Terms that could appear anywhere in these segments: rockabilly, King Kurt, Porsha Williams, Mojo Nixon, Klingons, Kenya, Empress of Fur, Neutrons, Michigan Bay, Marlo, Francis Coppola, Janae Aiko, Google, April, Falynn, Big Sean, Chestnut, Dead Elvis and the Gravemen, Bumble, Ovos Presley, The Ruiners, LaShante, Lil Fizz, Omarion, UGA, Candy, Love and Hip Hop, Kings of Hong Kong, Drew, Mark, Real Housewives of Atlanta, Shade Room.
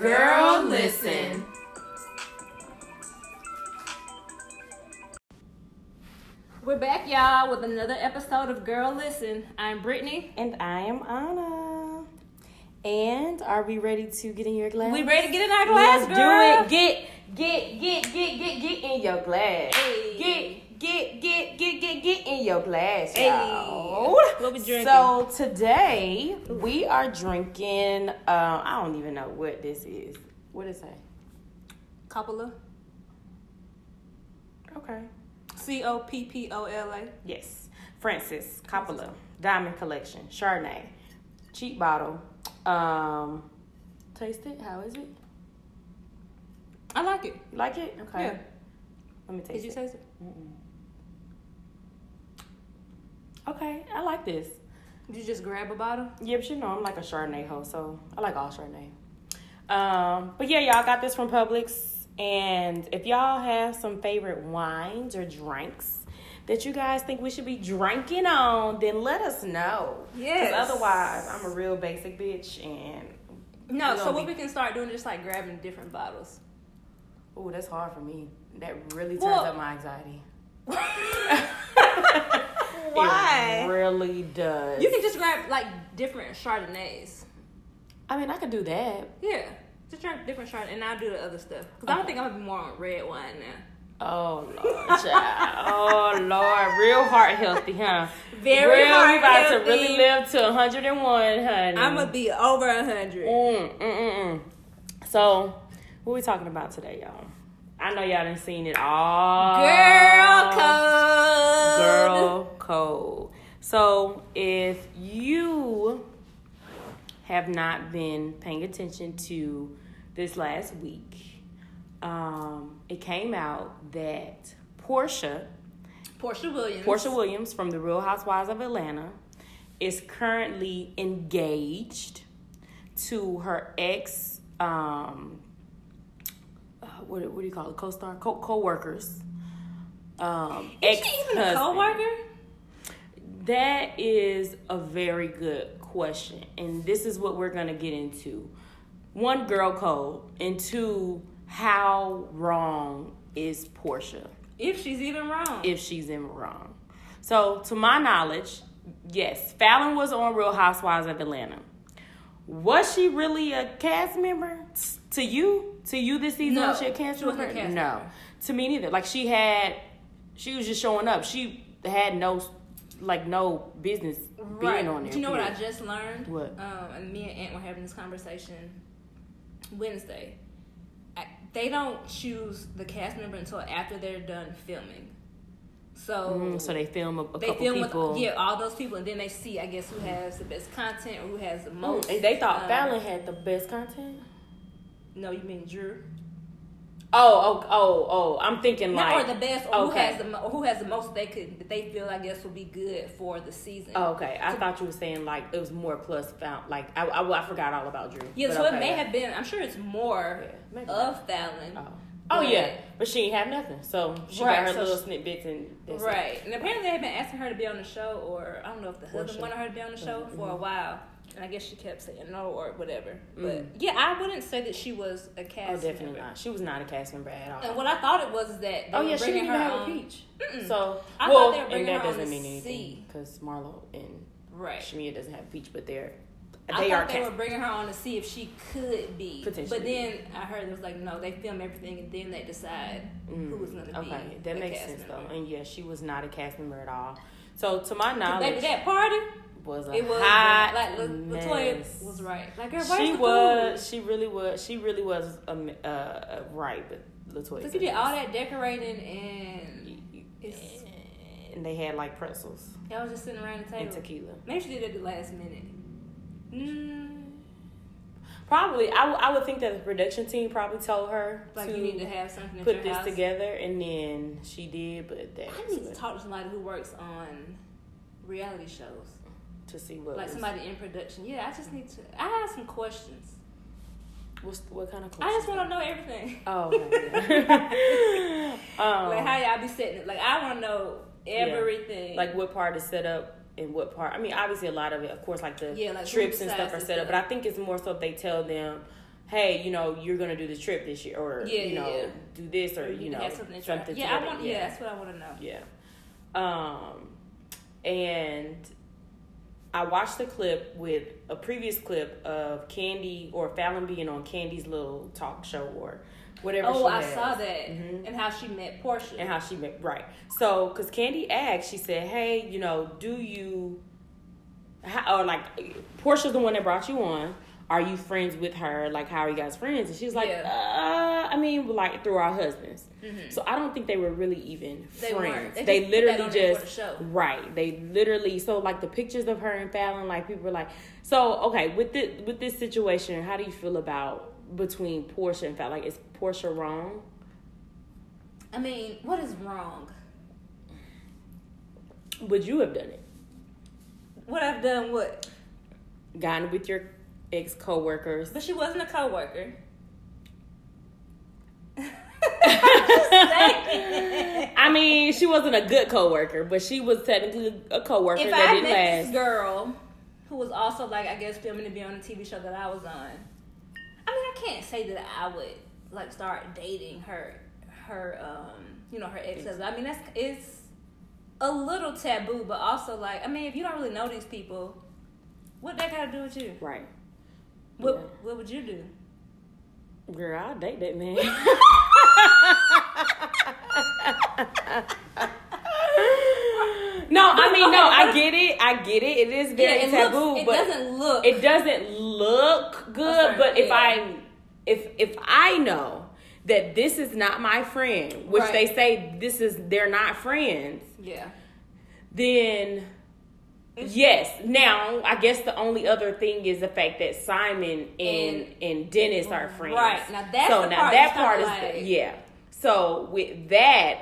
Girl, listen. We're back, y'all, with another episode of Girl, Listen. I'm Brittany. And I am Anna. And are we ready to get in your glass? We ready to get in our glass, girl. Let's do it. Get in your glass. Hey. Get in your glass, y'all. Hey. What we drinking? So today we are drinking, I don't even know what this is. What is that? Coppola. Okay. Coppola. Yes. Francis Coppola. Diamond Collection. Chardonnay. Cheap bottle. Taste it. How is it? I like it. You like it? Okay. Yeah. Let me taste it. Did you taste it? Mm-mm. Okay. I like this. Did you just grab a bottle? Yeah, but you know I'm like a Chardonnay hoe, so I like all Chardonnay. But yeah, y'all, got this from Publix. And if y'all have some favorite wines or drinks that you guys think we should be drinking on, then let us know. Yes. Because otherwise, I'm a real basic bitch. And no, so what we can start doing is just like grabbing different bottles. Oh, that's hard for me. That really turns up my anxiety. Why? It really does. You can just grab like different Chardonnays. I mean, I could do that. Yeah. Just try different Chardonnay, and I'll do the other stuff. Because I don't think I'm going to be more on red wine now. Oh, Lord, child. Oh, Lord. Real heart healthy, huh? Very real, heart healthy. We about to really live to 101, honey. I'm going to be over 100. So, what we talking about today, y'all? I know y'all done seen it all. Girl Code. Girl Code. So, if you have not been paying attention to this last week, it came out that Porsha Williams from the Real Housewives of Atlanta is currently engaged to her ex, what do you call it, co-star, co-workers. Is she even a co-worker? That is a very good question, and this is what we're gonna get into. One, girl code, and two, how wrong is Porsha? If she's even wrong. So, to my knowledge, yes, Falynn was on Real Housewives of Atlanta. Was she really a cast member to you? To you this season? No, was she a cast member? No, to me neither. Like she was just showing up. She had no business being on there. Do you know what I just learned? What? And me and Aunt were having this conversation Wednesday. They don't choose the cast member until after they're done filming. So so they film a couple people. With, yeah, all those people, and then they see, I guess, who has the best content or who has the most. And they thought Fallon had the best content? No, you mean Drew? Oh! I'm thinking like, or the best, or okay, who has the most they feel, I guess, will be good for the season. Oh, okay, I thought you were saying like it was more plus found. Like I forgot all about Drew. Yeah, so okay. It may have been. I'm sure it's more of Fallon. Oh yeah, but she ain't have nothing, so she got her little snippets and that's right. It. And apparently they have been asking her to be on the show, or I don't know if the husband wanted her to be on the show for a while. And I guess she kept saying no or whatever. But yeah, I wouldn't say that she was a cast member. Oh, definitely not. She was not a cast member at all. And what I thought it was that they were bringing her on. Oh, yeah, she didn't have a peach. So, I thought they were bringing her on the C. Because Marlo and Shamia doesn't have peach, but they were bringing her on to see if she could be. Potentially. But then I heard it was like, no, they film everything and then they decide who was going to be. Okay, that makes sense, though. And yeah, she was not a cast member at all. So, to my knowledge, that party was hot. Like LaToya was right. Like her she really was right, but LaToya. Because you did all that decorating and they had like pretzels. Y'all was just sitting around the table and tequila. Maybe she did it at the last minute. Probably. I would think that the production team probably told her like, you need to have something put this house together, and then she did. But I need to talk to somebody who works on reality shows. To see what, like somebody in production. Yeah, I just need to. I have some questions. What kind of questions? I just want to know everything. Oh, yeah. Like how y'all be setting it? Like I want to know everything. Yeah. Like what part is set up and what part? I mean, obviously a lot of it, of course, like the trips and stuff are set up. But I think it's more so if they tell them, hey, you know, you're going to do this trip this year, or, do this, or, you know, something to that's what I want to know. Yeah. And I watched the clip with a previous clip of Candy or Fallon being on Candy's little talk show or whatever. Oh, I saw that. Mm-hmm. And how she met Porsha. And how she met, right. So, because Candy asked, she said, hey, you know, Portia's the one that brought you on. Are you friends with her? Like, how are you guys friends? And she was like, through our husbands. Mm-hmm. So I don't think they were really even friends. They literally just, right. They literally, so like the pictures of her and Fallon, like people were like, so, okay, with this situation, how do you feel about between Porsha and Fallon? Like, is Porsha wrong? I mean, what is wrong? Would you have done it? What I've done, what? Gotten with your ex-coworkers. But she wasn't a coworker. I mean, she wasn't a good coworker, but she was technically a coworker that didn't last. If I met this girl who was also, like, I guess, filming to be on the TV show that I was on, I mean, I can't say that I would, like, start dating her ex-husband. I mean, it's a little taboo, but also, like, I mean, if you don't really know these people, what that got to do with you? Right. What would you do? Girl, I'll date that man. I get it. It is very taboo. It doesn't look good. But way. if I know that this is not my friend, which they say they're not friends. Yeah. Then... yes. Now, I guess the only other thing is the fact that Simon and Dennis are friends. Right. Now, that part is good. Yeah. So, with that,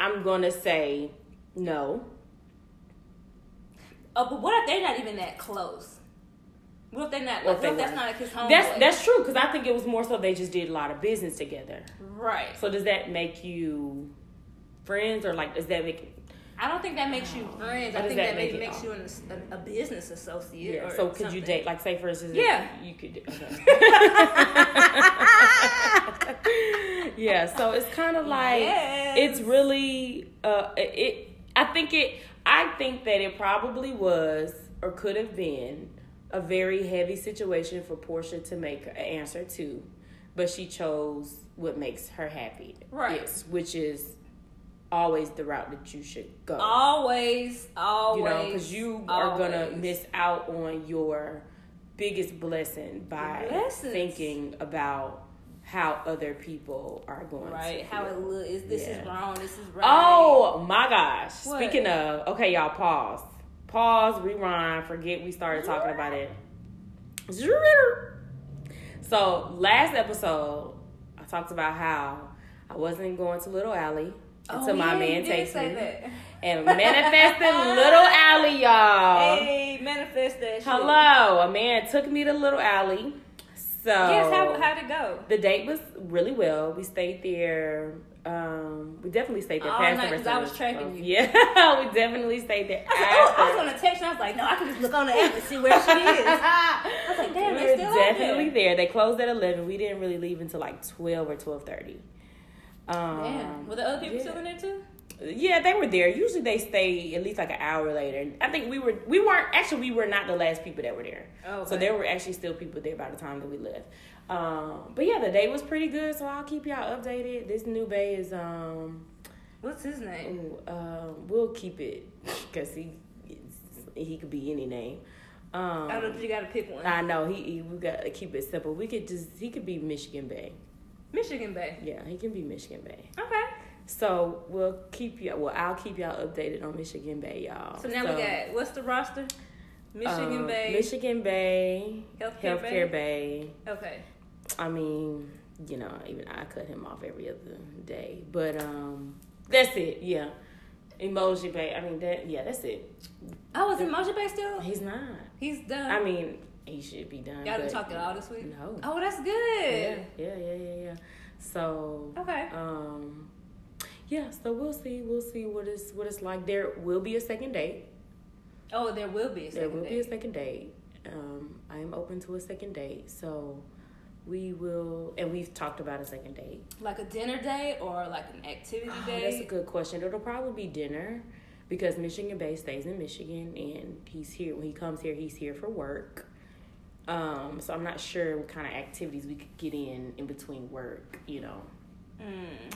I'm going to say no. Oh, but what if they're not even that close? What if they're not? Like, what if that's not like his homeboy? That's true, because I think it was more so they just did a lot of business together. Right. So, does that make you friends, or, like, does that make... I don't think that makes you friends. I think that maybe makes you a business associate. Yeah. Or so could you date, like, say for instance, you could do. Okay. Yeah. So it's kind of like it's really I think that it probably was or could have been a very heavy situation for Porsha to make an answer to, but she chose what makes her happy. Right. Yes, which is always the route that you should go. Always. You know, because you are going to miss out on your biggest blessing by thinking about how other people are going to feel. How it looks. This is wrong. This is right. Oh, my gosh. What? Speaking of, okay, y'all, pause. Pause, rewind, forget we started talking about it. So, last episode, I talked about how I wasn't going to Little Alley. Until my man takes me. And manifesting Little Alley, y'all. Hey, manifest that shit. Hello. A man took me to Little Alley. So how'd it go? The date was really well. We stayed there. We definitely stayed there past the restaurant. I was tracking you. Yeah, we definitely stayed there. I was going to text and I was like, no, I can just look on the app and see where she is. I was like, damn, they're still definitely there. They closed at 11. We didn't really leave until like 12 or 12:30. Damn. Were the other people still in there too? Yeah, they were there. Usually they stay at least like an hour later. I think we were not the last people that were there. Oh, okay. So there were actually still people there by the time that we left. But yeah, the day was pretty good, so I'll keep y'all updated. This new bae is what's his name? We'll keep it because he could be any name. I don't know if you gotta pick one. I know we gotta keep it simple. He could be Michigan Bay. Michigan Bay. Yeah, he can be Michigan Bay. Okay. So I'll keep y'all updated on Michigan Bay, y'all. So now we got, what's the roster? Michigan Bay. Michigan Bay. Healthcare Bay. Okay. I mean, you know, even I cut him off every other day. But that's it, yeah. Emoji Bay. I mean, that's it. Oh, is Emoji Bay still? He's not. He's done. I mean... he should be done. Y'all didn't talk at all this week? No. Oh, that's good. Yeah. So okay. Yeah. So we'll see. We'll see what it's like. There will be a second date. Oh, there will be a second date. I am open to a second date. So we will, and we've talked about a second date. Like a dinner date or like an activity date? That's a good question. It'll probably be dinner because Michigan Bay stays in Michigan, and he's here. When he comes here, he's here for work. So I'm not sure what kind of activities we could get in between work, you know.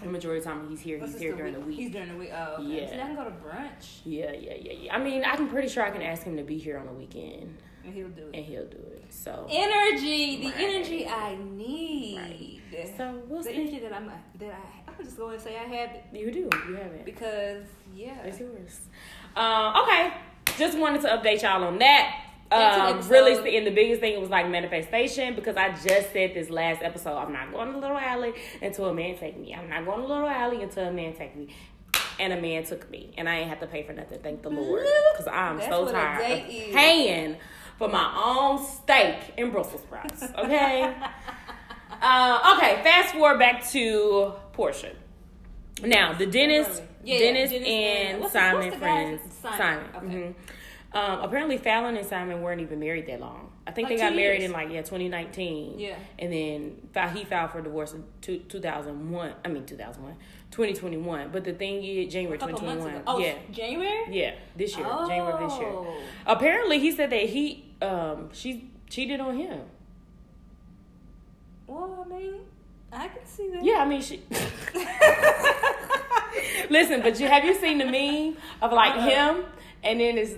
The majority of the time he's here during the week. He's during the week. Oh, okay. Yeah. So I can go to brunch. Yeah. I mean, I'm pretty sure I can ask him to be here on the weekend. And he'll do it. So the energy I need. Right. So we'll see. The energy that I'm just going to say I have it. You do. You have it. Because it's yours. Okay. Just wanted to update y'all on that. Really, and the biggest thing, it was like manifestation, because I just said this last episode, I'm not going to Little Alley until a man take me. I'm not going to Little Alley until a man take me. And a man took me. And I ain't have to pay for nothing. Thank the Lord. Because I'm so tired of paying for my own steak and Brussels sprouts. Okay? Okay, fast forward back to Porsha. Now, the Dennis and Simon friends. Simon. Okay. Mm-hmm. Apparently Falynn and Simon weren't even married that long. I think they got married in 2019. Yeah. And then he filed for divorce in 2021. But the thing is, January 2021. Oh, yeah. January? Yeah. This year. Oh. January of this year. Apparently he said that she cheated on him. Well, I mean, I can see that. Yeah, I mean, she... Listen, but have you seen the meme of him? And then it's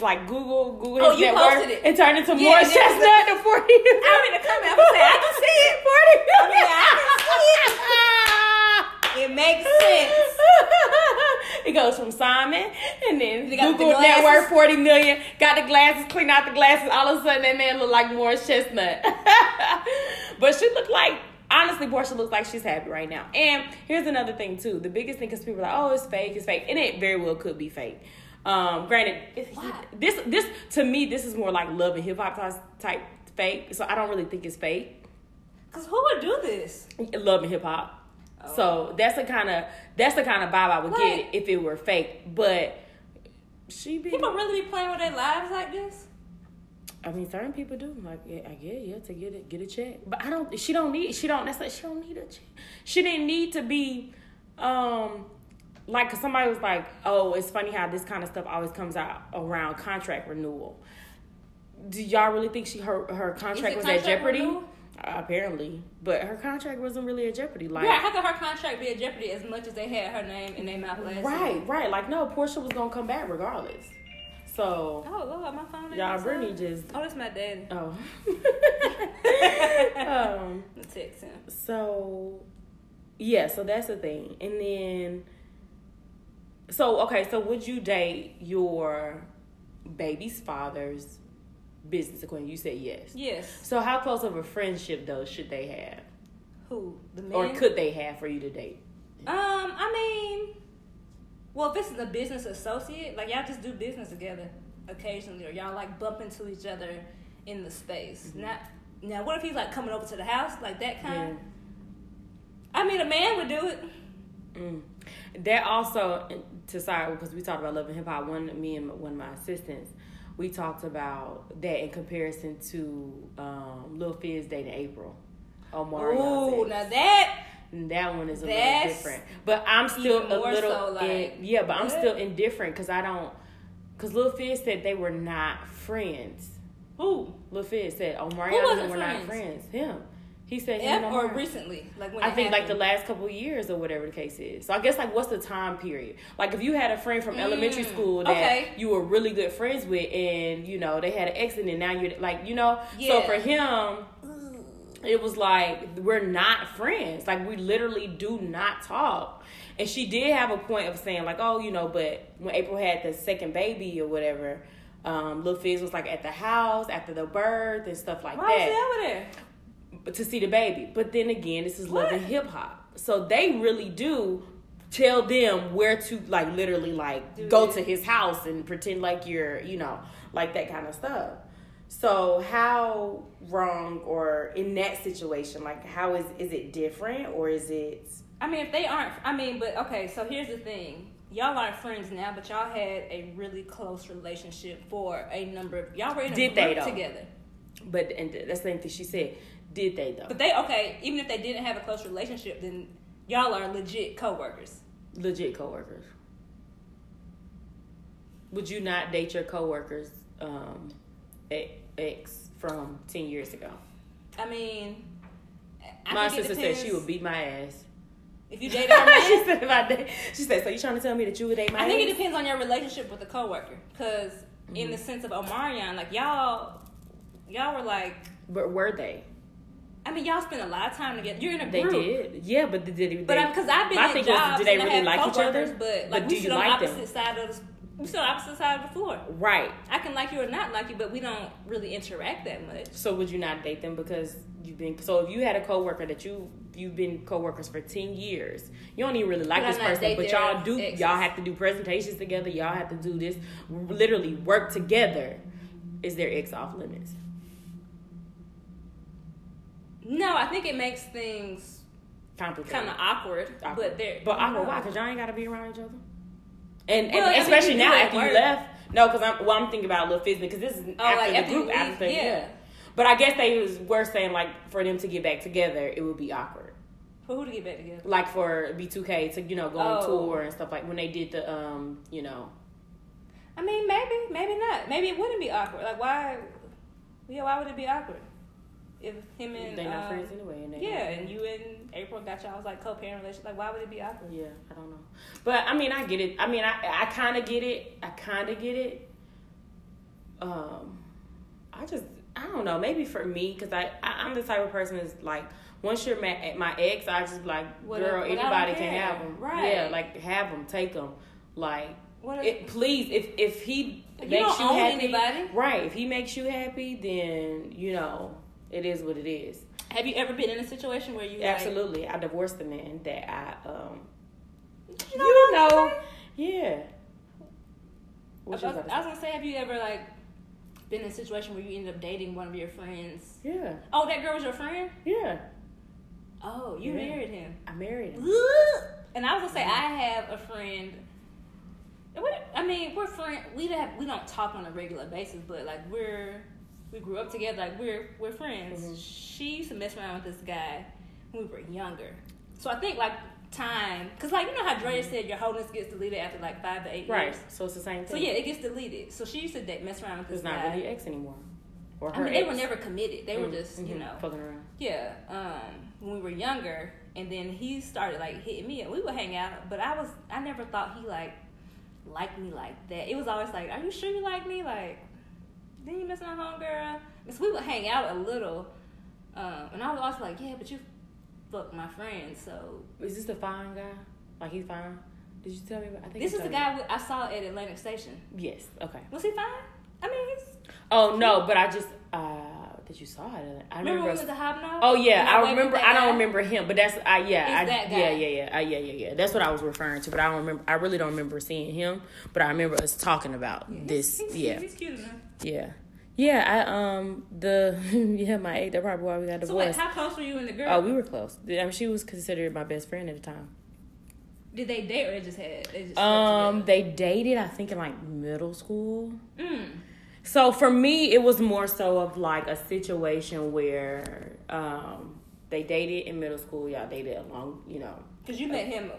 like Google his net worth and turn into more Chestnut to 40. I'm in the comment. I'm saying I can see it. 40. I mean, I can see it. It makes sense. It goes from Simon and then Google net worth 40 million. Got the glasses, clean out the glasses. All of a sudden, that man look like more Chestnut. But she looked like. Honestly, Porsha looks like she's happy right now. And here's another thing, too. The biggest thing is people are like, oh, it's fake. And it very well could be fake. Granted, this to me, this is more like Love and Hip Hop type fake. So I don't really think it's fake. Because who would do this? Love and Hip Hop. Oh. So that's the kind of vibe I would get if it were fake. But people really be playing with their lives like this? I mean, certain people do. To get a check. But I don't. She don't need a check. She didn't need to be, cause somebody was like, "Oh, it's funny how this kind of stuff always comes out around contract renewal." Do y'all really think her contract was at jeopardy? Apparently, but her contract wasn't really at jeopardy. How could her contract be at jeopardy as much as they had her name in their mouth last? Right. No, Porsha was gonna come back regardless. So, Lord, my phone. Y'all, Brittany just. Oh, that's my daddy. Oh. Text him. So, yeah. So that's the thing. And then, So would you date your baby's father's business acquaintance? You said yes. Yes. So how close of a friendship though should they have? Who, the man? Or could they have for you to date? Well, if it's a business associate, y'all just do business together occasionally, or y'all bump into each other in the space. Mm-hmm. Now, what if he's coming over to the house, that kind? Yeah. I mean, a man would do it. Mm. That also, to side, because we talked about Love and Hip Hop, me and one of my assistants, we talked about that in comparison to Lil Fizz dating April. Omarion. Ooh, now that. And that one is a little different, but I'm still a little I'm still indifferent because Lil Fizz said they were not friends. Who? Lil Fizz said Omarion and were not friends. Him. He said him or recently, when I think the last couple of years or whatever the case is. So I guess what's the time period? If you had a friend from elementary school that you were really good friends with, and they had an accident, and now you're So for him. It was we're not friends. We literally do not talk. And she did have a point of saying, but when April had the second baby or whatever, Lil Fizz was, at the house after the birth and stuff Why that. Why was she over there? To see the baby. But then again, this is Love and Hip Hop. So they really do tell them where to, literally, go to his house and pretend you're, that kind of stuff. So how wrong, or in that situation, how is it different, or is it... so here's the thing. Y'all aren't friends now, but y'all had a really close relationship for a number of... Y'all were in a group together. But, and that's the thing that she said, Did they though? But they, okay, even if they didn't have a close relationship, then y'all are legit coworkers. Legit coworkers. Would you not date your coworkers ex from 10 years ago? I mean, my sister said she would beat my ass if you dated her. She said, so you trying to tell me that you would date my ass? I think it depends on your relationship with the coworker, because mm-hmm. in the sense of Omarion, like y'all were like, but were they? I mean, y'all spend a lot of time together. You're in a group. They did, yeah, but did they? But because I've been at jobs, do they really like each other? But like, we sit on opposite side of the. We're still opposite side of the floor. Right. I can like you or not like you, but we don't really interact that much. So would you not date them because you've been... So if you had a coworker that you've been coworkers for 10 years, you don't even really like this person, but y'all do... Exes. Y'all have to do presentations together. Y'all have to do this. Literally work together. Is their ex off limits? No, I think it makes things... complicated. Kind of awkward. But they're... But awkward, why? Because y'all ain't got to be around each other? And especially now after you left. No, because I'm thinking about Lil Fizz, because this is after the group after. Yeah. But I guess they were saying, like, for them to get back together, it would be awkward. For who to get back together? Like, for B2K to, go on tour and stuff, like when they did the, I mean, maybe not. Maybe it wouldn't be awkward. Like, why would it be awkward? If him and... They're not friends anyway. And and you and April got y'all's, like, co-parent relationship. Like, why would it be awkward? Yeah, I don't know. But, I mean, I get it. I mean, I kind of get it. I don't know. Maybe for me, because I'm the type of person that's, like, once you're mad at my ex, I just, like, girl, anybody can have them. Right. Yeah, like, have them. Take them. Like, please, if he makes you happy... You don't own anybody. Right. If he makes you happy, then, it is what it is. Have you ever been in a situation where you... Absolutely. I divorced the man that I... Yeah. I was going to say, have you ever, like, been in a situation where you ended up dating one of your friends? Yeah. Oh, that girl was your friend? Yeah. Oh, you married him. I married him. And I was going to say, I have a friend... I mean, we're friends. We don't talk on a regular basis, but, like, we grew up together, like we're friends. Mm-hmm. She used to mess around with this guy when we were younger. So I think like time, because like you know how Drea said your wholeness gets deleted after like 5 to 8 years. Right. So it's the same thing. So yeah, it gets deleted. So she used to mess around with this guy. It's not really ex anymore. Or her. I mean, they were never committed. They were just fucking around. Yeah. When we were younger, and then he started like hitting me, and we would hang out. But I never thought he liked me like that. It was always like, are you sure you like me? Like. Then you missing my homegirl. So we would hang out a little. And I was also like, yeah, but you fucked my friend, so. Is this the fine guy? Like, he's fine? Did you tell me about? I think this is the guy I saw at Atlantic Station. Yes, okay. Was he fine? I mean, he's... Oh, no, but I just... That you saw it. I remember when we was the Hobnob? Oh, yeah. I remember. I don't remember him, but that's... yeah. That guy. Yeah. That's what I was referring to, but I don't remember. I really don't remember seeing him, but I remember us talking about this. He's cute enough. Yeah. Yeah, my ex, that's probably why we got divorced. So, how close were you and the girl? Oh, we were close. I mean, she was considered my best friend at the time. Did they date or they just they dated, I think, in, like, middle school. Mm. So for me, it was more so of like a situation where they dated in middle school. Y'all dated along, Because you met him.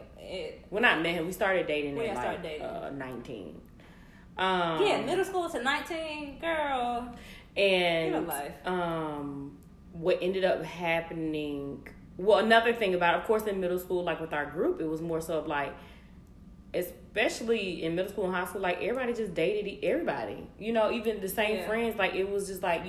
When I met him, we started dating at like 19. Middle school to 19, girl. And get a life. What ended up happening? Well, another thing about, of course, in middle school, like with our group, it was more so of like. Especially in middle school and high school, like, everybody just dated everybody. Even the same friends, like, it was just like,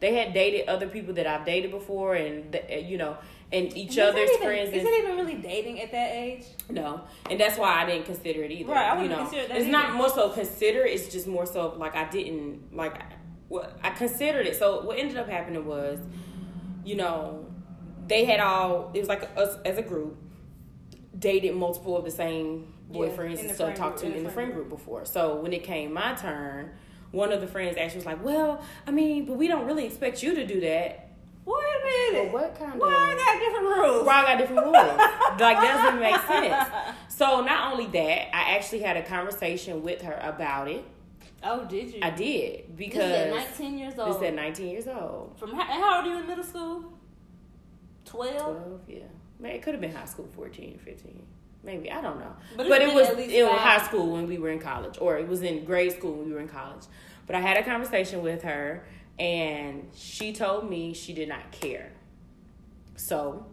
they had dated other people that I've dated before and, and each other's friends. Is it even really dating at that age? No. And that's why I didn't consider it either. Right, I wouldn't consider that either. It's not more so consider, it's just more so, like, I didn't, like, I considered it. So what ended up happening was, they had all, it was like us as a group, dated multiple of the same boyfriends and stuff talked to in the friend group before. So when it came my turn, one of the friends actually was like, well, I mean, but we don't really expect you to do that. Wait a minute. Well, what kind of... Why I got different rules? Like, that doesn't make sense. So not only that, I actually had a conversation with her about it. Oh, did you? I did. Because... This is at 19 years old. From how old are you in middle school? 12? Yeah. Man, it could have been high school, 14, 15. Maybe. I don't know. But it was high school when we were in college. Or it was in grade school when we were in college. But I had a conversation with her, and she told me she did not care. So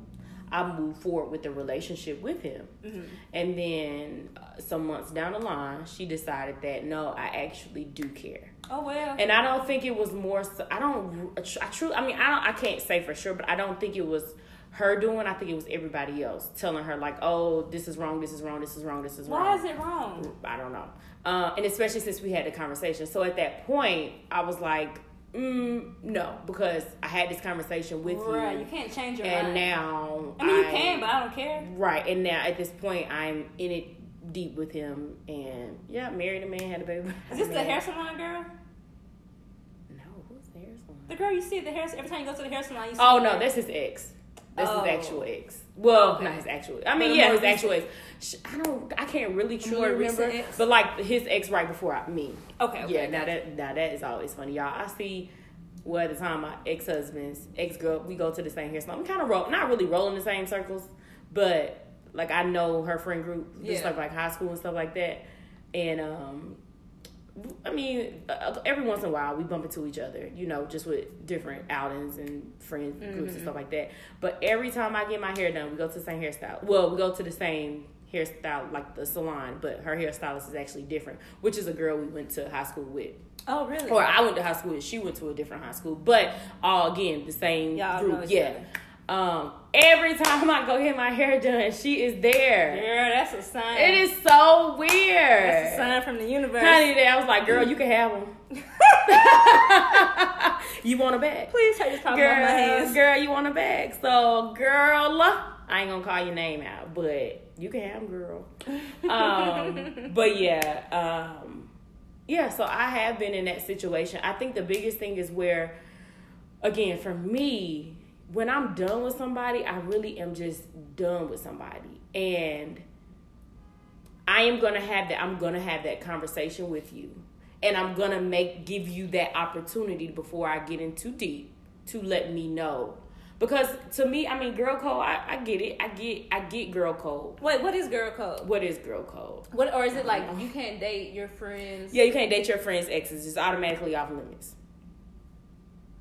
I moved forward with the relationship with him. Mm-hmm. And then some months down the line, she decided that, no, I actually do care. Oh, well. And I don't think it was more... I can't say for sure, but I don't think it was her doing. I think it was everybody else telling her, like, oh, this is wrong, this is wrong, this is wrong, this is wrong. Why is it wrong? I don't know. And especially since we had the conversation. So at that point, I was like, no, because I had this conversation with you. Right, you can't change your mind. And now... I mean, you can, but I don't care. Right, and now at this point, I'm in it deep with him. And, yeah, married a man, had a baby. Is this the hair salon girl? No, who's the hair salon? The girl you see at the hair salon. Every time you go to the hair salon, you see... Oh, no, that's his ex. That's his actual ex. Well, okay. Not his actual ex. I mean, yeah, his actual ex. I can't really truly remember. But, like, his ex right before me. Okay. Yeah, now that is always funny, y'all. I see, well, at the time, my ex-husband's ex-girl, we go to the same hair salon. We kind of not really roll in the same circles, but, like, I know her friend group. Just, like, high school and stuff like that. And, I mean, every once in a while we bump into each other, you know, just with different outings and friends groups and stuff like that. But every time I get my hair done, we go to the same hairstyle. Well, we go to the same hairstyle, like the salon, but her hairstylist is actually different, which is a girl we went to high school with. Oh, really? Or I went to high school with, she went to a different high school, but all again, the same group. Yeah. Every time I go get my hair done, she is there. Girl, that's a sign. It is so weird. That's a sign from the universe. Honey, I was like, girl, you can have them. You want a bag? Please try to talk about my hands. Girl, you want a bag. So, girl, I ain't going to call your name out, but you can have them, girl. But, yeah. Yeah, so I have been in that situation. I think the biggest thing is where, again, for me... When I'm done with somebody, I really am just done with somebody. And I am going to have that. I'm going to have that conversation with you. And I'm going to give you that opportunity before I get in too deep to let me know. Because to me, I mean, girl code, I get it. I get girl code. Wait, what is girl code? What is girl code? What, or is it like you can't date your friends? Yeah, you can't date your friends' exes. It's automatically off limits.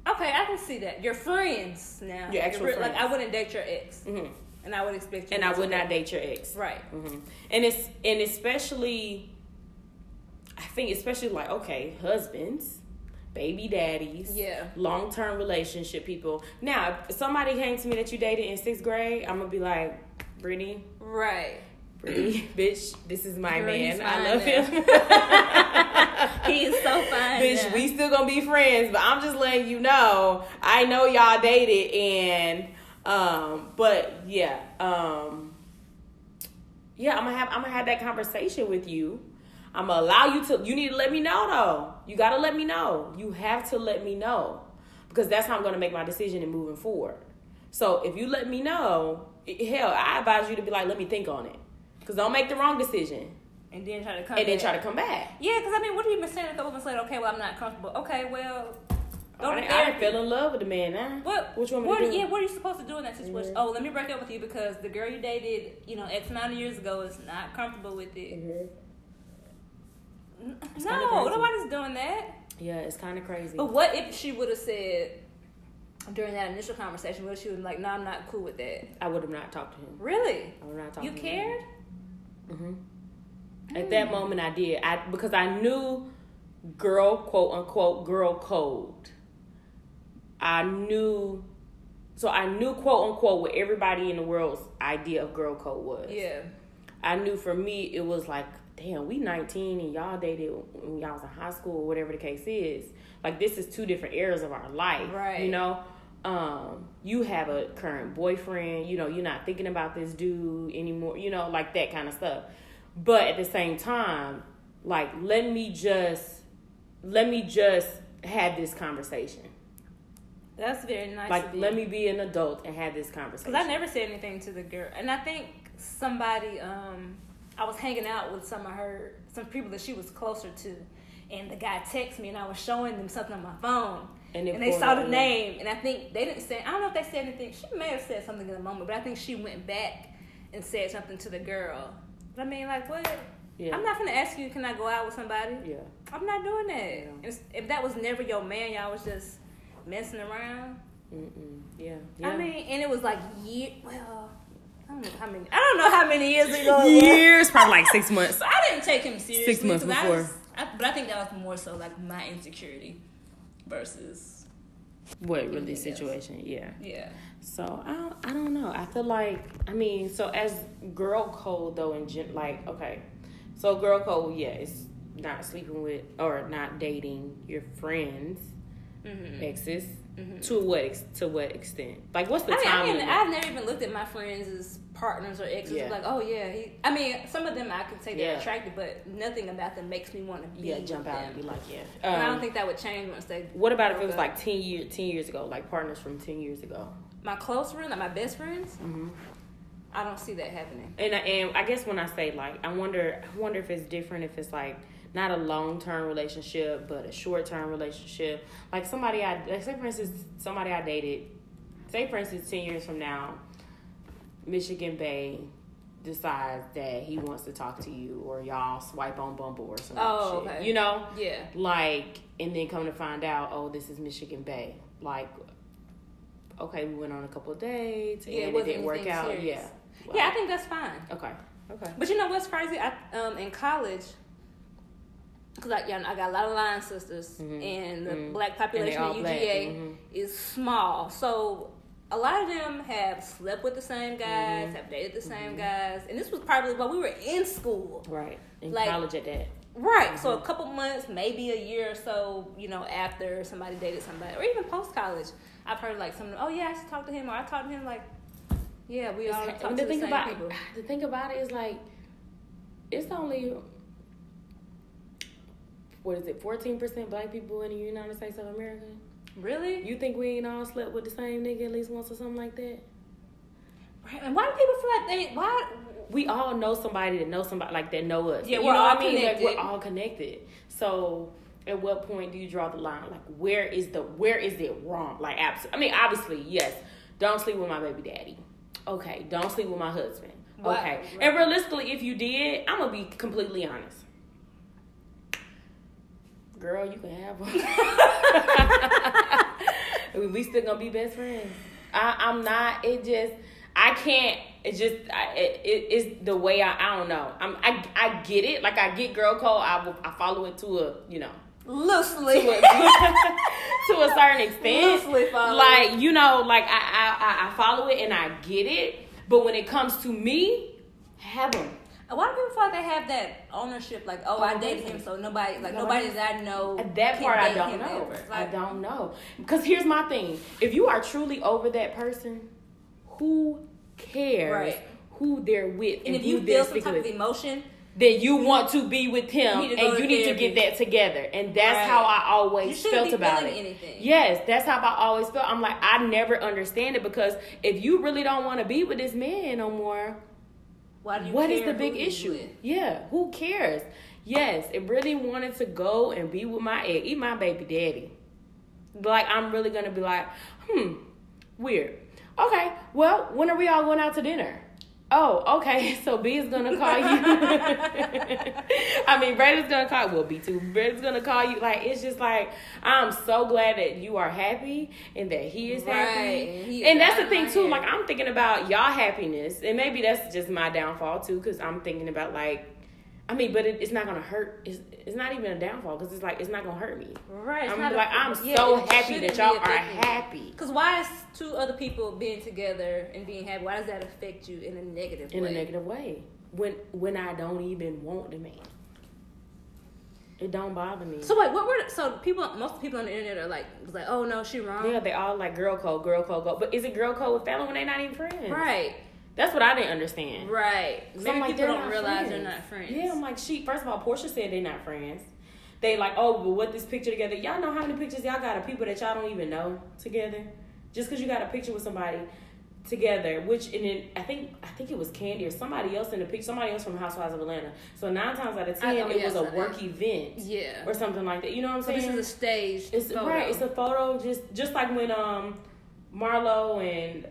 Okay, I can see that. Your friends now. Your actual friends. Like, I wouldn't date your ex. Mm-hmm. And I would expect you I would not date your ex. Right. Mm-hmm. And especially, I think especially like, okay, husbands, baby daddies, long-term relationship people. Now, if somebody came to me that you dated in 6th grade, I'm going to be like, Brittany. Right. Bitch, this is my man. I love him. He is so fine. Bitch, we still gonna be friends, but I'm just letting you know. I know y'all dated, and I'm gonna have that conversation with you. I'm gonna allow you to. You need to let me know though. You gotta let me know. You have to let me know because that's how I'm gonna make my decision in moving forward. So if you let me know, hell, I advise you to be like, let me think on it. Because don't make the wrong decision. And then try to come back. Yeah, because, I mean, what have you been saying? A couple months later, okay, well, I'm not comfortable. Okay, well, I fell in love with the man now. What you want me to do? Yeah, what are you supposed to do in that situation? Mm-hmm. Oh, let me break up with you because the girl you dated, you know, X amount of years ago is not comfortable with it. Mm-hmm. No, nobody's doing that. Yeah, it's kind of crazy. But what if she would have said... During that initial conversation, she was like, no, I'm not cool with that. I would have not talked to him. Really? I would not talk to him. You cared? Mm-hmm. At that moment, I did. Because I knew quote, unquote, girl code. I knew, quote, unquote, what everybody in the world's idea of girl code was. Yeah. I knew for me, it was like, damn, we 19 and y'all dated when y'all was in high school or whatever the case is. Like, this is two different eras of our life. Right. You know? You have a current boyfriend. You know, you're not thinking about this dude anymore. You know, like that kind of stuff. But at the same time, like, let me just have this conversation. That's very nice. Like, let me be an adult and have this conversation. Because I never said anything to the girl. And I think somebody, I was hanging out with some people that she was closer to. And the guy texted me, and I was showing them something on my phone. And they saw the name, and I think they didn't say, I don't know if they said anything. She may have said something in the moment, but I think she went back and said something to the girl. But I mean, like, what? Yeah. I'm not going to ask you, can I go out with somebody? Yeah. I'm not doing that. Yeah. If that was never your man, y'all was just messing around. Yeah. I mean, and it was like, I don't know how many years ago. Years, probably like 6 months. So I didn't take him seriously. 6 months before. But I think that was more so like my insecurity. Versus what really situation? Yeah. So I don't know. I feel like so as girl code though in like okay, so girl code it's not sleeping with or not dating your friends, exes. Mm-hmm. To what extent? Like what's the time? I've never even looked at my friends as partners or exes. Yeah. Like some of them I could say they're attractive, but nothing about them makes me want to be jump out and be like And I don't think that would change once they. What about if it was like 10 years ago? Like partners from 10 years ago. My close friend, like my best friends. Mm-hmm. I don't see that happening. And I guess when I say like, I wonder if it's different. If it's like. Not a long-term relationship, but a short-term relationship. Like somebody I dated, say for instance 10 years from now, Michigan Bay decides that he wants to talk to you or y'all swipe on Bumble or some shit. Okay. You know? Yeah. Like, and then come to find out, this is Michigan Bay. Like, okay, we went on a couple of dates and it didn't work out. Serious. Yeah. Well, I think that's fine. Okay. But you know what's crazy? I, in college... Because I got a lot of line sisters, and the black population at UGA is small. So a lot of them have slept with the same guys, have dated the same guys. And this was probably while we were in school. Right. In college at that. Right. Mm-hmm. So a couple months, maybe a year or so, after somebody dated somebody. Or even post-college. I've heard like some, I should talk to him. Or I talked to him like, we all talk to the same people. The thing about it is like, it's only... 14% black people in the United States of America? Really? You think we ain't all slept with the same nigga at least once or something like that? Right. And why do people feel like we all know somebody that knows somebody like that know us? Yeah, you know what I mean? Connected. Like we're all connected. So at what point do you draw the line? Like where is it wrong? Like obviously, yes. Don't sleep with my baby daddy. Okay. Don't sleep with my husband. What? Okay. Right. And realistically, if you did, I'm gonna be completely honest. Girl, you can have one. We still gonna be best friends. It's the way I don't know. I get it. Like I get girl code. I follow it to a loosely to a certain extent. Loosely follow. Like I follow it and I get it. But when it comes to me, have them. Why do people feel like they have that ownership? Like, I dated him, so nobody that I know. That part I don't know. I don't know. Because here's my thing: if you are truly over that person, who cares who they're with? And if you feel some type of emotion, then you want to be with him, and you need to get that together. And that's how I always felt about it. Anything. Yes, that's how I always felt. I'm like, I never understand it because if you really don't want to be with this man no more. What is the big issue? Yeah, who cares? Yes, it really wanted to go and be with my ex, eat my baby daddy. Like, I'm really going to be like, weird. Okay, well, when are we all going out to dinner? Oh, okay, so B is going to call you. Brady's going to call you. Well, B too. Brady's going to call you. Like, it's just like, I'm so glad that you are happy and that he is happy. And that's the thing, too. Like, I'm thinking about y'all happiness. And maybe that's just my downfall, too, because I'm thinking about, like, but it's not going to hurt. It's not even a downfall because it's like, it's not going to hurt me. Right. I'm so happy that y'all are happy. Because why is two other people being together and being happy, why does that affect you in a negative way? In a negative way. When I don't even want the man. It don't bother me. So, most people on the internet are like, oh, no, she wrong. Yeah, they all like girl code. But is it girl code with Falynn when they not even friends? Right. That's what I didn't understand. Right. Maybe people don't realize they're not friends. Yeah, I'm like, first of all, Porsha said they're not friends. They like, but what this picture together? Y'all know how many pictures y'all got of people that y'all don't even know together? Just because you got a picture with somebody together, which, and then I think it was Candy or somebody else in the picture, somebody else from Housewives of Atlanta. So 9 times out of 10, it was a work event, yeah, or something like that. You know what I'm saying? So this is a staged photo. Right? It's a photo, just like when Marlo and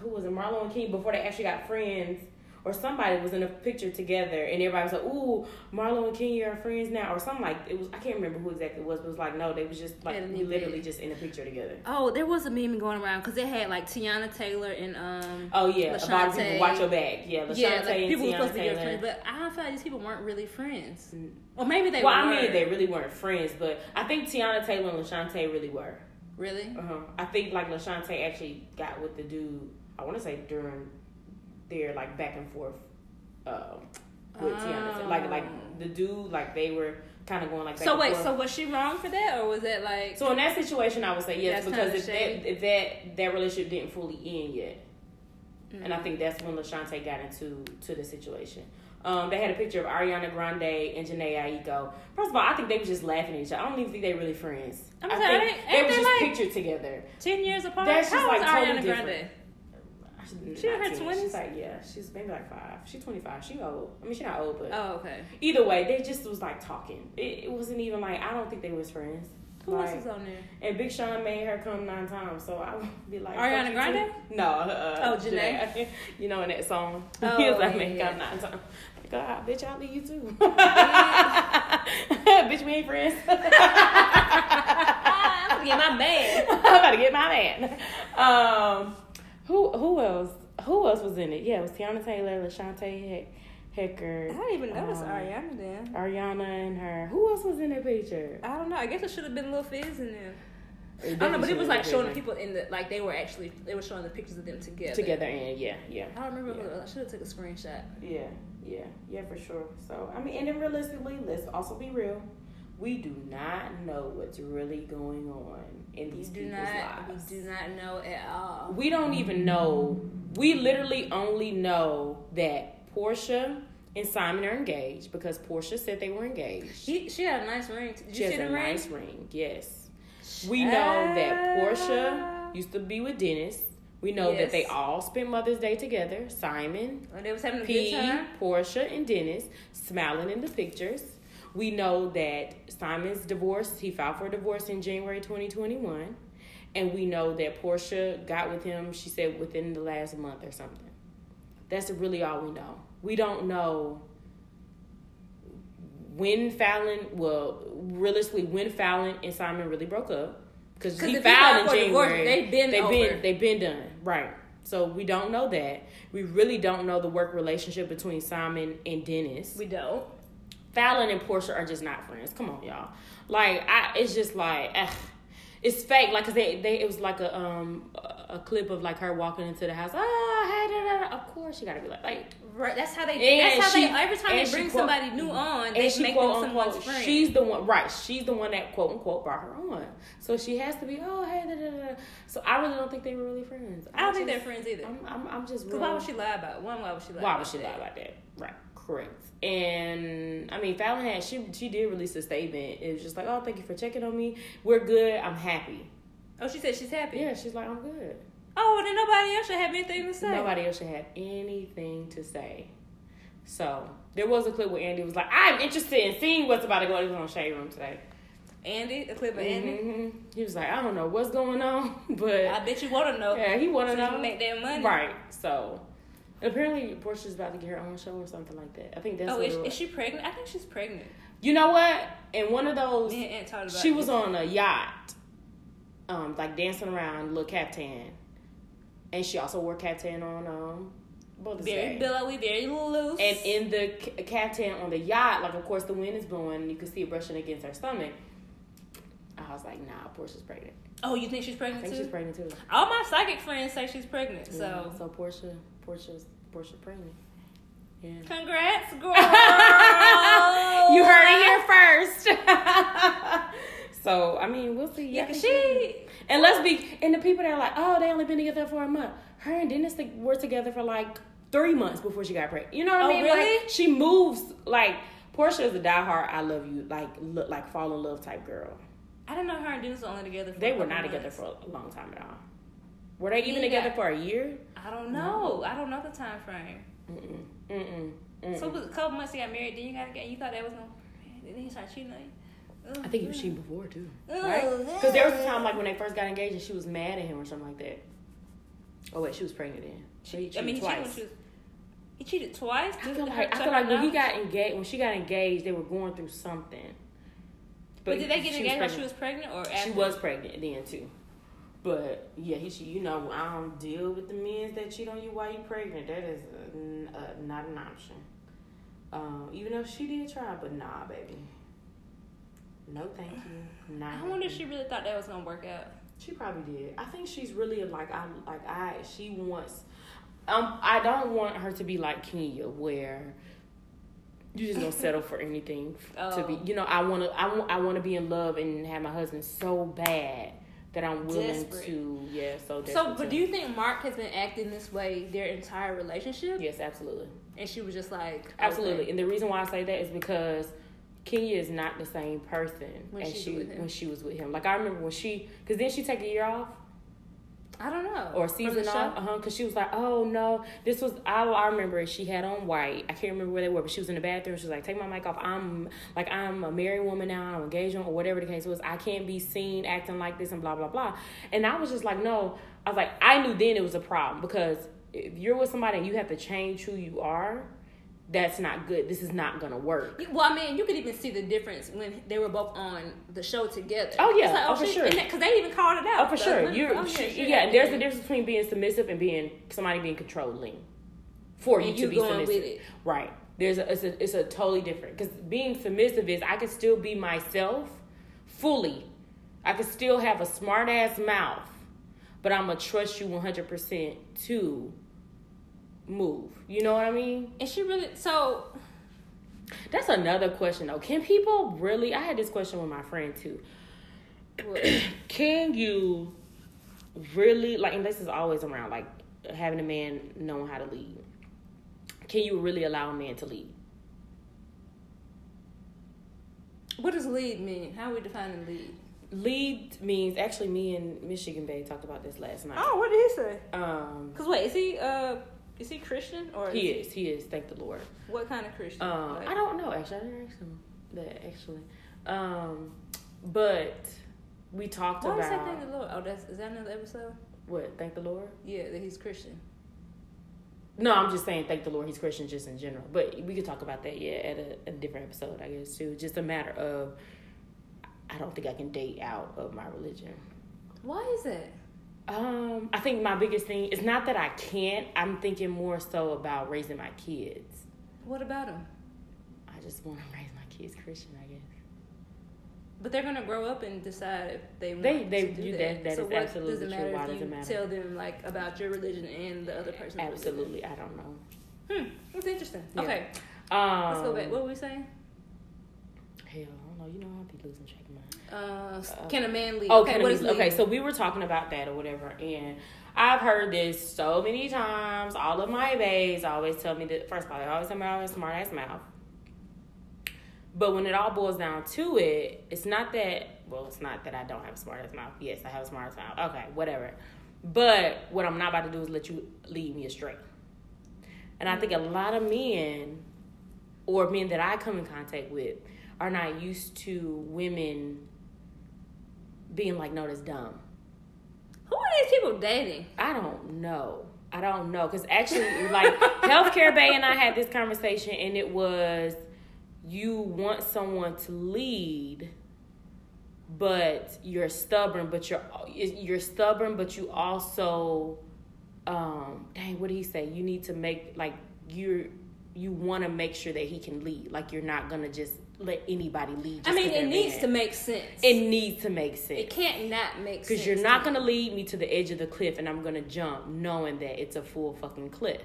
who was it? Marlo and King, before they actually got friends, or somebody was in a picture together, and everybody was like, "Ooh, Marlo and Kenya are friends now," or something like it was. I can't remember who exactly it was, but it was like, no, they was just like literally just in a picture together. Oh, there was a meme going around because they had like Teyana Taylor and oh yeah, LaShante. A lot of people watch your back. Yeah, LaShante and people Teyana were supposed to be your friends, but I feel like these people weren't really friends, or maybe they. Well, I mean, they really weren't friends, but I think Teyana Taylor and LaShante really were. Really? Uh-huh. I think like LaShante actually got with the dude. I want to say during their like back and forth with Teyana, like the dude, like they were kind of going like. So wait, so was she wrong for that, or was that like? So in that situation, I would say yes, because if that relationship didn't fully end yet, mm-hmm. and I think that's when LaShante got into the situation. They had a picture of Ariana Grande and Janae Aiko. First of all, I think they were just laughing at each other. I don't even think they were really friends. I think they were just like pictured together. 10 years apart? That's just how like totally Ariana different. Grande? She in her 20s? She's like, yeah, she's maybe like 5. She's 25. She old. I mean, she's not old, but... Oh, okay. Either way, they just was like talking. It wasn't even like... I don't think they was friends. Who else is on there? And Big Sean made her come 9 times, so I would be like... Ariana Grande? No. Janae. You know, in that song. Oh, he was like, made her come 9 times. God, bitch, I'll leave you too. Bitch, we ain't friends. I'm about to get my man. Who else was in it? Yeah, it was Teyana Taylor, LaShante Hecker. I didn't even notice Ariana then. Ariana and her. Who else was in that picture? I don't know. I guess it should have been Lil Fizz in there. I don't know, but it was like showing people in the, like they were showing the pictures of them together. Together and yeah. I don't remember. Yeah. I should have took a screenshot. Yeah, for sure. So I mean, and then realistically, let's also be real. We do not know what's really going on in these people's lives. We do not know at all. We don't even know. We literally only know that Porsha and Simon are engaged because Porsha said they were engaged. She had a nice ring. Did you see the ring? She had a nice ring, yes. We know that Porsha used to be with Dennis. We know that they all spent Mother's Day together. Simon, and they was having a good time. Porsha and Dennis smiling in the pictures. We know that Simon's divorced. He filed for a divorce in January 2021. And we know that Porsha got with him, she said, within the last month or something. That's really all we know. We don't know when Falynn and Simon really broke up. Because he filed in January. Divorce, they've been done. Right. So we don't know that. We really don't know the work relationship between Simon and Dennis. We don't. Falynn and Porsha are just not friends. Come on, y'all. Like, it's just like, ugh. It's fake. Like, cause it was like a clip of like her walking into the house. Oh, hey, da, da, da. Of course, you gotta be like, right. That's how they. Every time they bring somebody new on, they make them someone's friend. She's the one, right? She's the one that quote unquote brought her on. So she has to be. Oh, hey, da, da, da. So I really don't think they were really friends. I don't think they're friends either. I'm just. Real. Why would she lie about it? One, why would she lie? Why would she lie about that? Right. Correct. And I mean, Falynn had she did release a statement. It was just like, oh, thank you for checking on me. We're good. I'm happy. Oh, she said she's happy. Yeah, she's like, I'm good. Oh, then nobody else should have anything to say. Nobody else should have anything to say. So there was a clip where Andy was like, I'm interested in seeing what's about to go on. It was on Shade Room today. Andy, a clip of Andy. Mm-hmm. He was like, I don't know what's going on, but I bet you want to know. Yeah, he want to know. Make that money, right? So. Apparently, Portia's about to get her own show or something like that. I think that's. Oh, is she pregnant? I think she's pregnant. You know what? And one of those, she was on a yacht, like dancing around, little caftan, and she also wore caftan on. Very billowy, very loose. And in the caftan on the yacht, like of course the wind is blowing, and you can see it brushing against her stomach. I was like, nah, Portia's pregnant. Oh, you think she's pregnant too? I think she's pregnant too. All my psychic friends say she's pregnant. Yeah, so Portia's pregnant. Yeah. Congrats, girl. You heard it here first. So I mean, we'll see. Yeah, the people that are like, oh, they only been together for a month. Her and Dennis were together for like 3 months before she got pregnant. You know what I mean? Really? Like she moves like Porsha is a diehard. I love you. Like fall in love type girl. I didn't know her and Dennis were only together. They were not together for a long time at all. Were they even together for a year? I don't know. No. I don't know the time frame. So it was a couple months they got married. Then you got together. You thought that was gonna. Then he started cheating on you. I think he was cheating before too, right? Because there was a time like when they first got engaged and she was mad at him or something like that. Oh wait, she was pregnant then. So he cheated twice. He cheated twice. I feel like when he got engaged, when she got engaged, they were going through something. But did they get engaged when she was pregnant or after? She was pregnant then too. But yeah, you know, I don't deal with the men that cheat on you while you're pregnant. That is not an option. Even though she did try, but nah, baby. No, thank you. Not. I wonder if she really thought that was gonna work out. She probably did. I think she's really she wants. I don't want her to be like Kenya, where you just gonna settle for anything to be. You know, I want to be in love and have my husband so bad that I'm willing to. Yeah, so desperate. So, but do you think Mark has been acting this way their entire relationship? Yes, absolutely. And she was just like, absolutely. Okay. And the reason why I say that is because Kenya is not the same person when she was with him. Like, I remember when because then she take a year off. I don't know. Or a season off. Because she was like, oh, no. This was, all I remember is she had on white. I can't remember where they were, but she was in the bathroom. She was like, take my mic off. I'm a married woman now. I'm engaged or whatever the case was. I can't be seen acting like this and blah, blah, blah. And I was just like, no. I was like, I knew then it was a problem. Because if you're with somebody and you have to change who you are, that's not good. This is not going to work. Well, I mean, you could even see the difference when they were both on the show together. Oh, yeah. Like, for sure. Because they even called it out. Oh, for sure. There's a difference between being submissive and being somebody being controlling for you to be submissive. With it. Right. It's a totally different. Because being submissive is I can still be myself fully. I can still have a smart-ass mouth. But I'm going to trust you 100% to move, you know what I mean? And she really, so that's another question though. Can people really? I had this question with my friend too. Can you really, like, and this is always around like having a man knowing how to lead, can you really allow a man to lead? What does lead mean? How are we defining lead? Lead means, actually me and Michigan Bay talked about this last night. Oh, what did he say? Cause wait, is he Christian or he is, thank the Lord. What kind of Christian? Like, I don't know, actually. I didn't ask him that, actually. But we talked about thank the Lord. Oh, is that another episode? What, thank the Lord? Yeah, that he's Christian. No, I'm just saying thank the Lord he's Christian just in general. But we could talk about that, yeah, at a different episode, I guess, too. Just a matter of I don't think I can date out of my religion. Why is it? I think my biggest thing is not that I can't. I'm thinking more so about raising my kids. What about them? I just want to raise my kids Christian, I guess. But they're gonna grow up and decide if they want to do that. That so is what absolutely does it matter true. Why does it matter? Tell them like about your religion and the other person's absolutely. Religion. I don't know. That's interesting. Yeah. Okay, let's go back. What were we saying? Hell, I don't know. You know I'll be losing track. Can a man lead? Okay, so we were talking about that or whatever, and I've heard this so many times. All of my bays always tell me that, first of all, they always tell me I have a smart ass mouth. But when it all boils down to it, it's not that I don't have a smart ass mouth. Yes, I have a smart ass mouth. Okay, whatever. But what I'm not about to do is let you lead me astray. And I think a lot of men, or men that I come in contact with, are not used to women being like, no, that's dumb. Who are these people dating? I don't know. Because actually, like, Healthcare Bay and I had this conversation, and it was, you want someone to lead, but you're stubborn, but you also, what did he say? You need to make, like, you want to make sure that he can lead. Like, you're not going to just let anybody lead. I mean, it needs to make sense. It can't not make sense. Because you're not going to lead me to the edge of the cliff and I'm going to jump knowing that it's a full fucking cliff.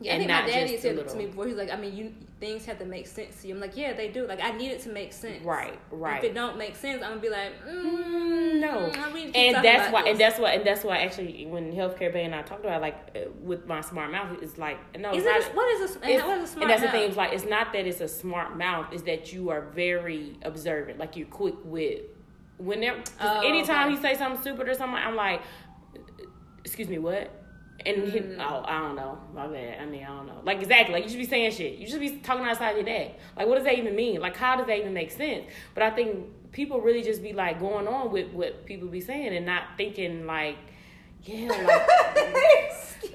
Yeah, I think my daddy said it to me before. He's like, I mean, things have to make sense to you. I'm like, yeah, they do. Like, I need it to make sense. Right. If it don't make sense, I'm going to be like, no. And that's why actually when Healthcare Bay and I talked about, like, with my smart mouth, it's like, no, what is a smart mouth? And that's the thing. It's like, it's not that it's a smart mouth. It's that you are very observant. Like, you're quick with. Anytime you say something stupid or something, I'm like, excuse me, what? And he, oh, I don't know. My bad. I mean, I don't know. Like, exactly. Like, you should be saying shit. You should be talking outside your dad. Like, what does that even mean? Like, how does that even make sense? But I think people really just be, like, going on with what people be saying and not thinking, like, yeah, like,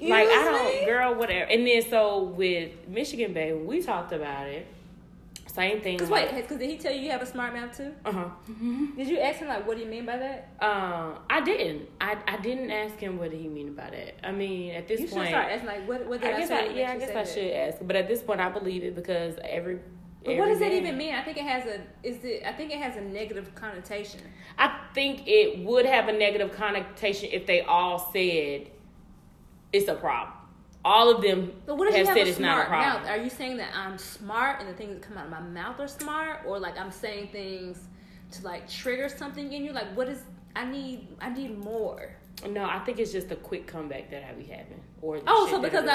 like, I don't, girl, whatever. And then, so, with Michigan Bay, when we talked about it, same thing. Because, like, wait, because did he tell you you have a smart mouth, too? Uh-huh. Mm-hmm. Did you ask him, like, what do you mean by that? I didn't. I didn't ask him what did he mean by that. I mean, at this point. You should start asking, like, what did I say? Yeah, I guess I should ask. But at this point, I believe it because every... But what does that even mean? I think it has a I think it has a negative connotation. I think it would have a negative connotation if they all said it's a problem. All of them have said it's not a problem. Mouth? Are you saying that I'm smart and the things that come out of my mouth are smart, or like I'm saying things to like trigger something in you? Like what is I need more. No, I think it's just a quick comeback that I be having. Or so because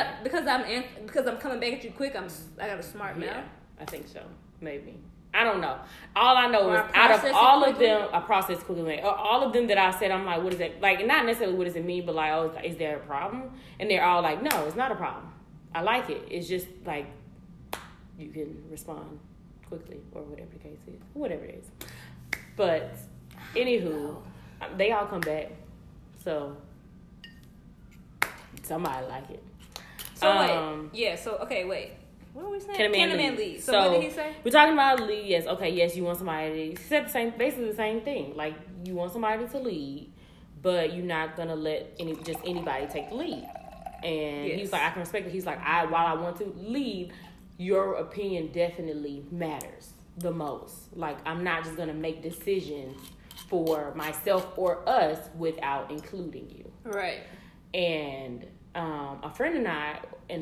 I'm coming back at you quick, I got a smart mouth. I think so. Maybe. I don't know. All I know is out of all of them, I process quickly. All of them that I said, I'm like, what is that? Like, not necessarily what does it mean, but like, oh, is there a problem? And they're all like, no, it's not a problem. I like it. It's just like, you can respond quickly or whatever the case is. Whatever it is. But, anywho, they all come back. So, somebody like it. So, wait. Yeah, so, okay, wait. What are we saying? Can a man lead? So what did he say? We're talking about lead. Yes. Okay. Yes. You want somebody. He said basically the same thing. Like you want somebody to lead, but you're not gonna let anybody take the lead. And yes. He's like, I can respect it. He's like, while I want to lead, your opinion definitely matters the most. Like I'm not just gonna make decisions for myself or us without including you. Right. And a friend and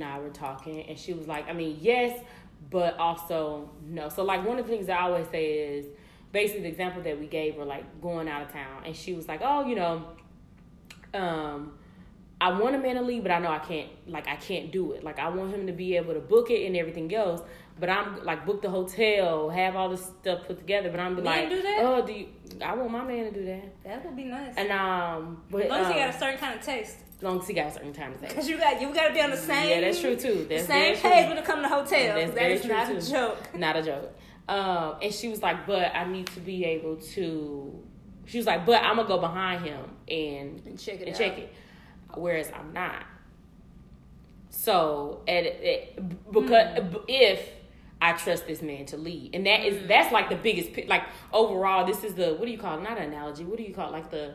I were talking, and she was like, I mean, yes, but also no. So, like, one of the things I always say is, basically the example that we gave were, like, going out of town. And she was like, oh, you know, I want a man to leave, but I know I can't do it. Like, I want him to be able to book it and everything else, but I'm, like, book the hotel, have all this stuff put together, but I'm like, do that? Oh, I want my man to do that. That would be nice. And, but, as long as he got a certain kind of taste. As long as you got a certain time to say. Because you got to be on the same... Yeah, that's true, too. That's the same page when it comes to hotels. Yeah, that is not a joke. Not a joke. And she was like, but I need to be able to... She was like, but I'm going to go behind him and check it. Whereas I'm not. So, because if I trust this man to lead. And that's like the biggest... Like, overall, this is the... What do you call it? Not an analogy. What do you call it? Like the...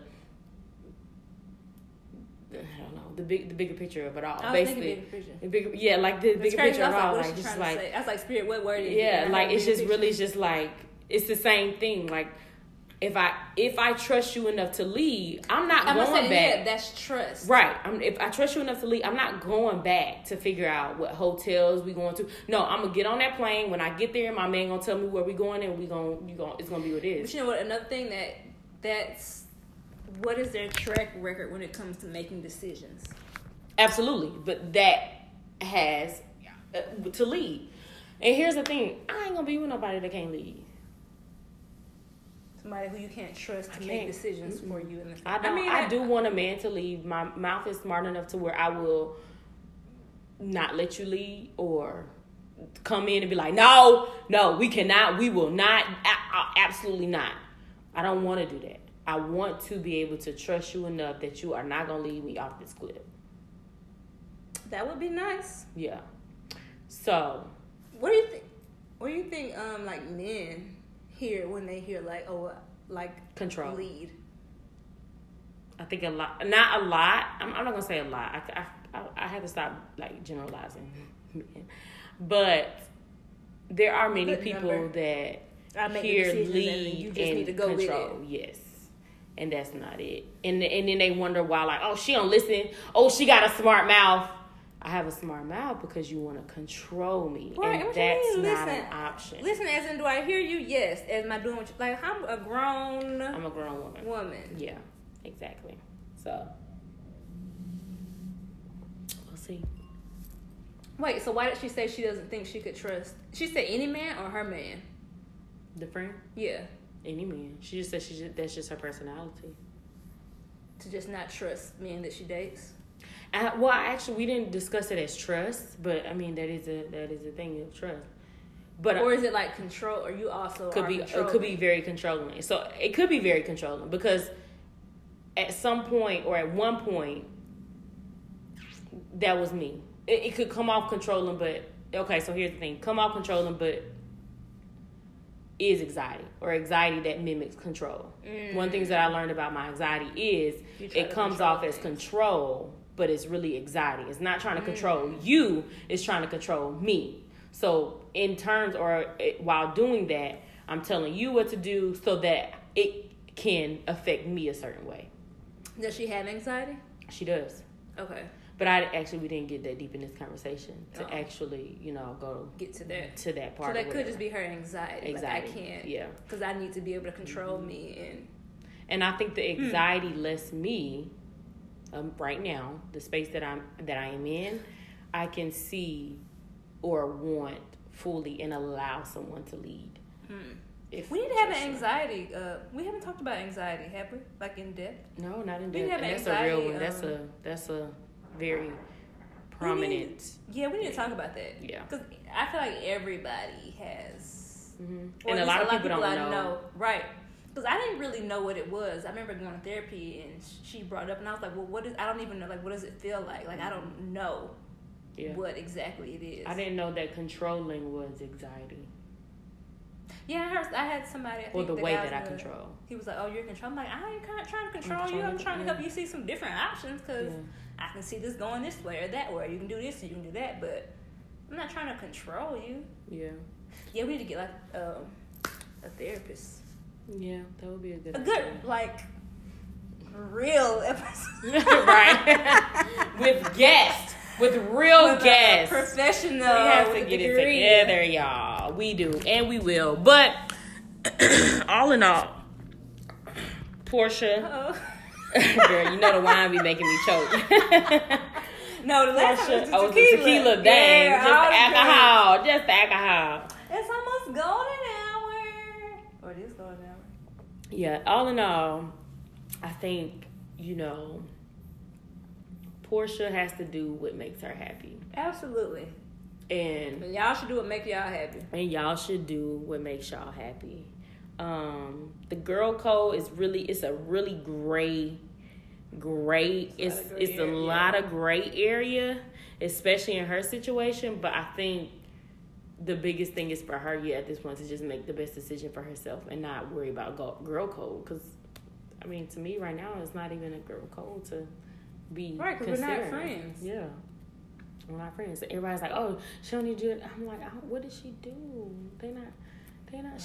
I don't know the bigger picture of it all. Basically, the bigger picture of it all. Like just like I was like, spirit, what word is it? Yeah, like it's just really just like it's the same thing. Like if I trust you enough to lead, I'm not going back. Yeah, that's trust. Right. If I trust you enough to lead, I'm not going back to figure out what hotels we going to. No, I'm gonna get on that plane when I get there. My man gonna tell me where we going, and it's gonna be what it is. But you know what? Another thing that's. What is their track record when it comes to making decisions? Absolutely. But that has to lead. And here's the thing. I ain't going to be with nobody that can't lead. Somebody who you can't trust to make decisions for you. I do want a man to lead. My mouth is smart enough to where I will not let you lead or come in and be like, no, we cannot. We will not. Absolutely not. I don't want to do that. I want to be able to trust you enough that you are not going to leave me off this cliff. That would be nice. Yeah. So. What do you think, like, men hear when they hear, like, oh, like. Control. Lead? I think a lot. Not a lot. I'm not going to say a lot. I have to stop, like, generalizing men. But there are many people that hear lead and you just need to go control. With it. Yes. And that's not it. And then they wonder why, like, oh, she don't listen. Oh, she got a smart mouth. I have a smart mouth because you want to control me. Right, and that's not an option. Listen, as in, do I hear you? Yes. As in, am I doing what you... Like, I'm a grown woman. Yeah, exactly. So, we'll see. Wait, so why did she say she doesn't think she could trust? She said any man or her man? The friend? Yeah. Any man. She just said that's just her personality. to just not trust men that she dates? Well, actually, we didn't discuss it as trust, but I mean that is a thing of trust. But or is it like control? Or you also could be controlling? It could be very controlling. So it could be very controlling because at some point or at one point that was me. It could come off controlling, but okay. So here's the thing: come off controlling, but is anxiety or anxiety that mimics control. Mm. One thing that I learned about my anxiety is it comes off as control, but it's really anxiety. It's not trying to control you. It's trying to control me. So in terms or while doing that, I'm telling you what to do so that it can affect me a certain way. Does she have anxiety? She does. Okay. But we didn't get that deep in this conversation to actually, go get to that part. So that could just be her anxiety. Anxiety. Like I can't. Yeah. Because I need to be able to control me and I think the anxiety lets me, right now, the space that I am in, I can see or want fully and allow someone to lead. If we need to have an anxiety. We haven't talked about anxiety, have we? Like in depth? No, not in depth. We have an anxiety. That's a real one. That's a very prominent. We need to talk about that. Yeah, because I feel like everybody has, and a lot of people don't know. Right? Because I didn't really know what it was. I remember going to therapy, and she brought it up, and I was like, "Well, I don't even know. Like, what does it feel like? Like, I don't know what exactly it is." I didn't know that controlling was anxiety. Yeah, I had somebody. Or the way that I control. He was like, "Oh, you're in control." I'm like, "I ain't trying to control you. I'm trying to help you see some different options because I can see this going this way or that way. You can do this, or you can do that, but I'm not trying to control you." Yeah. Yeah, we need to get like a therapist. Yeah, that would be a good. A good idea. Like real episode, right? With guests. With real guests. Professional. We have to get it together, y'all. We do. And we will. But all in all, Porsha. Uh-oh. Girl, you know the wine be making me choke. No, the last one was the tequila. Dang. Yeah, just the alcohol. It's almost golden hour. Or it is golden hour. Yeah, all in all, I think, Porsha has to do what makes her happy. Absolutely. And y'all should do what makes y'all happy. And y'all should do what makes y'all happy. The Girl Code is a really gray. It's a lot of gray area, especially in her situation. But I think the biggest thing is for her at this point to just make the best decision for herself and not worry about Girl Code. Because, I mean, to me right now, it's not even a Girl Code to be right, because we're not friends. Yeah, we're not friends. So everybody's like, "Oh, she don't need to do it." I'm like, "What did she do? They not.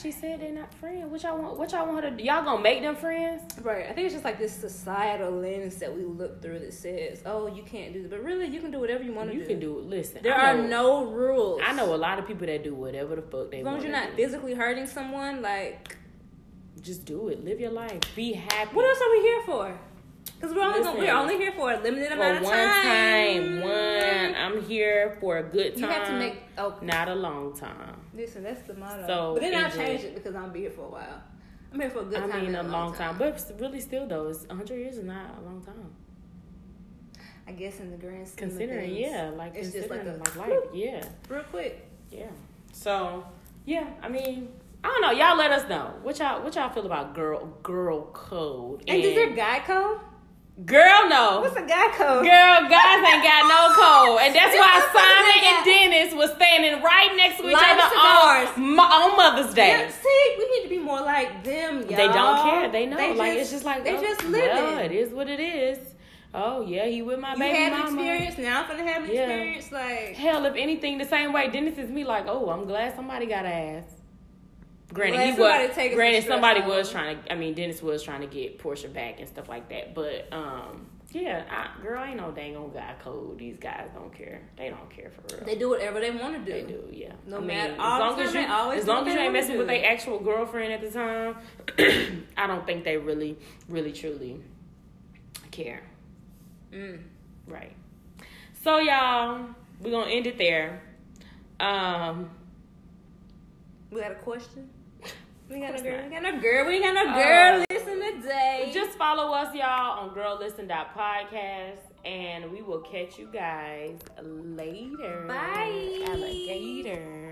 She said they're not friends. What y'all want her to do? Y'all gonna make them friends?" Right. I think it's just like this societal lens that we look through that says, "Oh, you can't do this," but really, you can do whatever you want to do. You can do it. Listen, there are no rules. I know a lot of people that do whatever the fuck they want. As long as you're not physically hurting someone, like, just do it. Live your life. Be happy. What else are we here for? Because we're only here for a limited amount of time. I'm here for a good time. You have to make not a long time. Listen, that's the motto. So, but then I'll change it because I'm gonna be here for a while. I'm here for a good time. I mean, a long time. But really, still though, it's 100 years is not a long time. I guess in the grand scheme of things, considering, like it's just like a life, real quick, So I mean. I don't know. Y'all let us know. What y'all feel about girl code? And is there guy code? Girl, no. What's a guy code? Girl, guys ain't got no code. And that's why Simon and Dennis was standing right next to each other on Mother's Day. Yeah, see, we need to be more like them, y'all. They don't care. They know. It's just like, they just living. Well, it is what it is. Oh, yeah, he with my baby mama. You had an experience, now I'm finna have an experience. Like, hell, if anything, the same way Dennis is me like, oh, I'm glad somebody got ass. Dennis was trying to get Porsha back and stuff like that. But, I ain't no dang on guy code. These guys don't care. They don't care for real. They do whatever they want to do. They do, yeah. No matter as long as you ain't messing with their actual girlfriend at the time, I don't think they really, really, truly care. Right. So, y'all, we're going to end it there. We got a question? We ain't got no girl. We ain't got no girl listening the day. Just follow us, y'all, on girllisten.podcast. And we will catch you guys later. Bye. Alligator.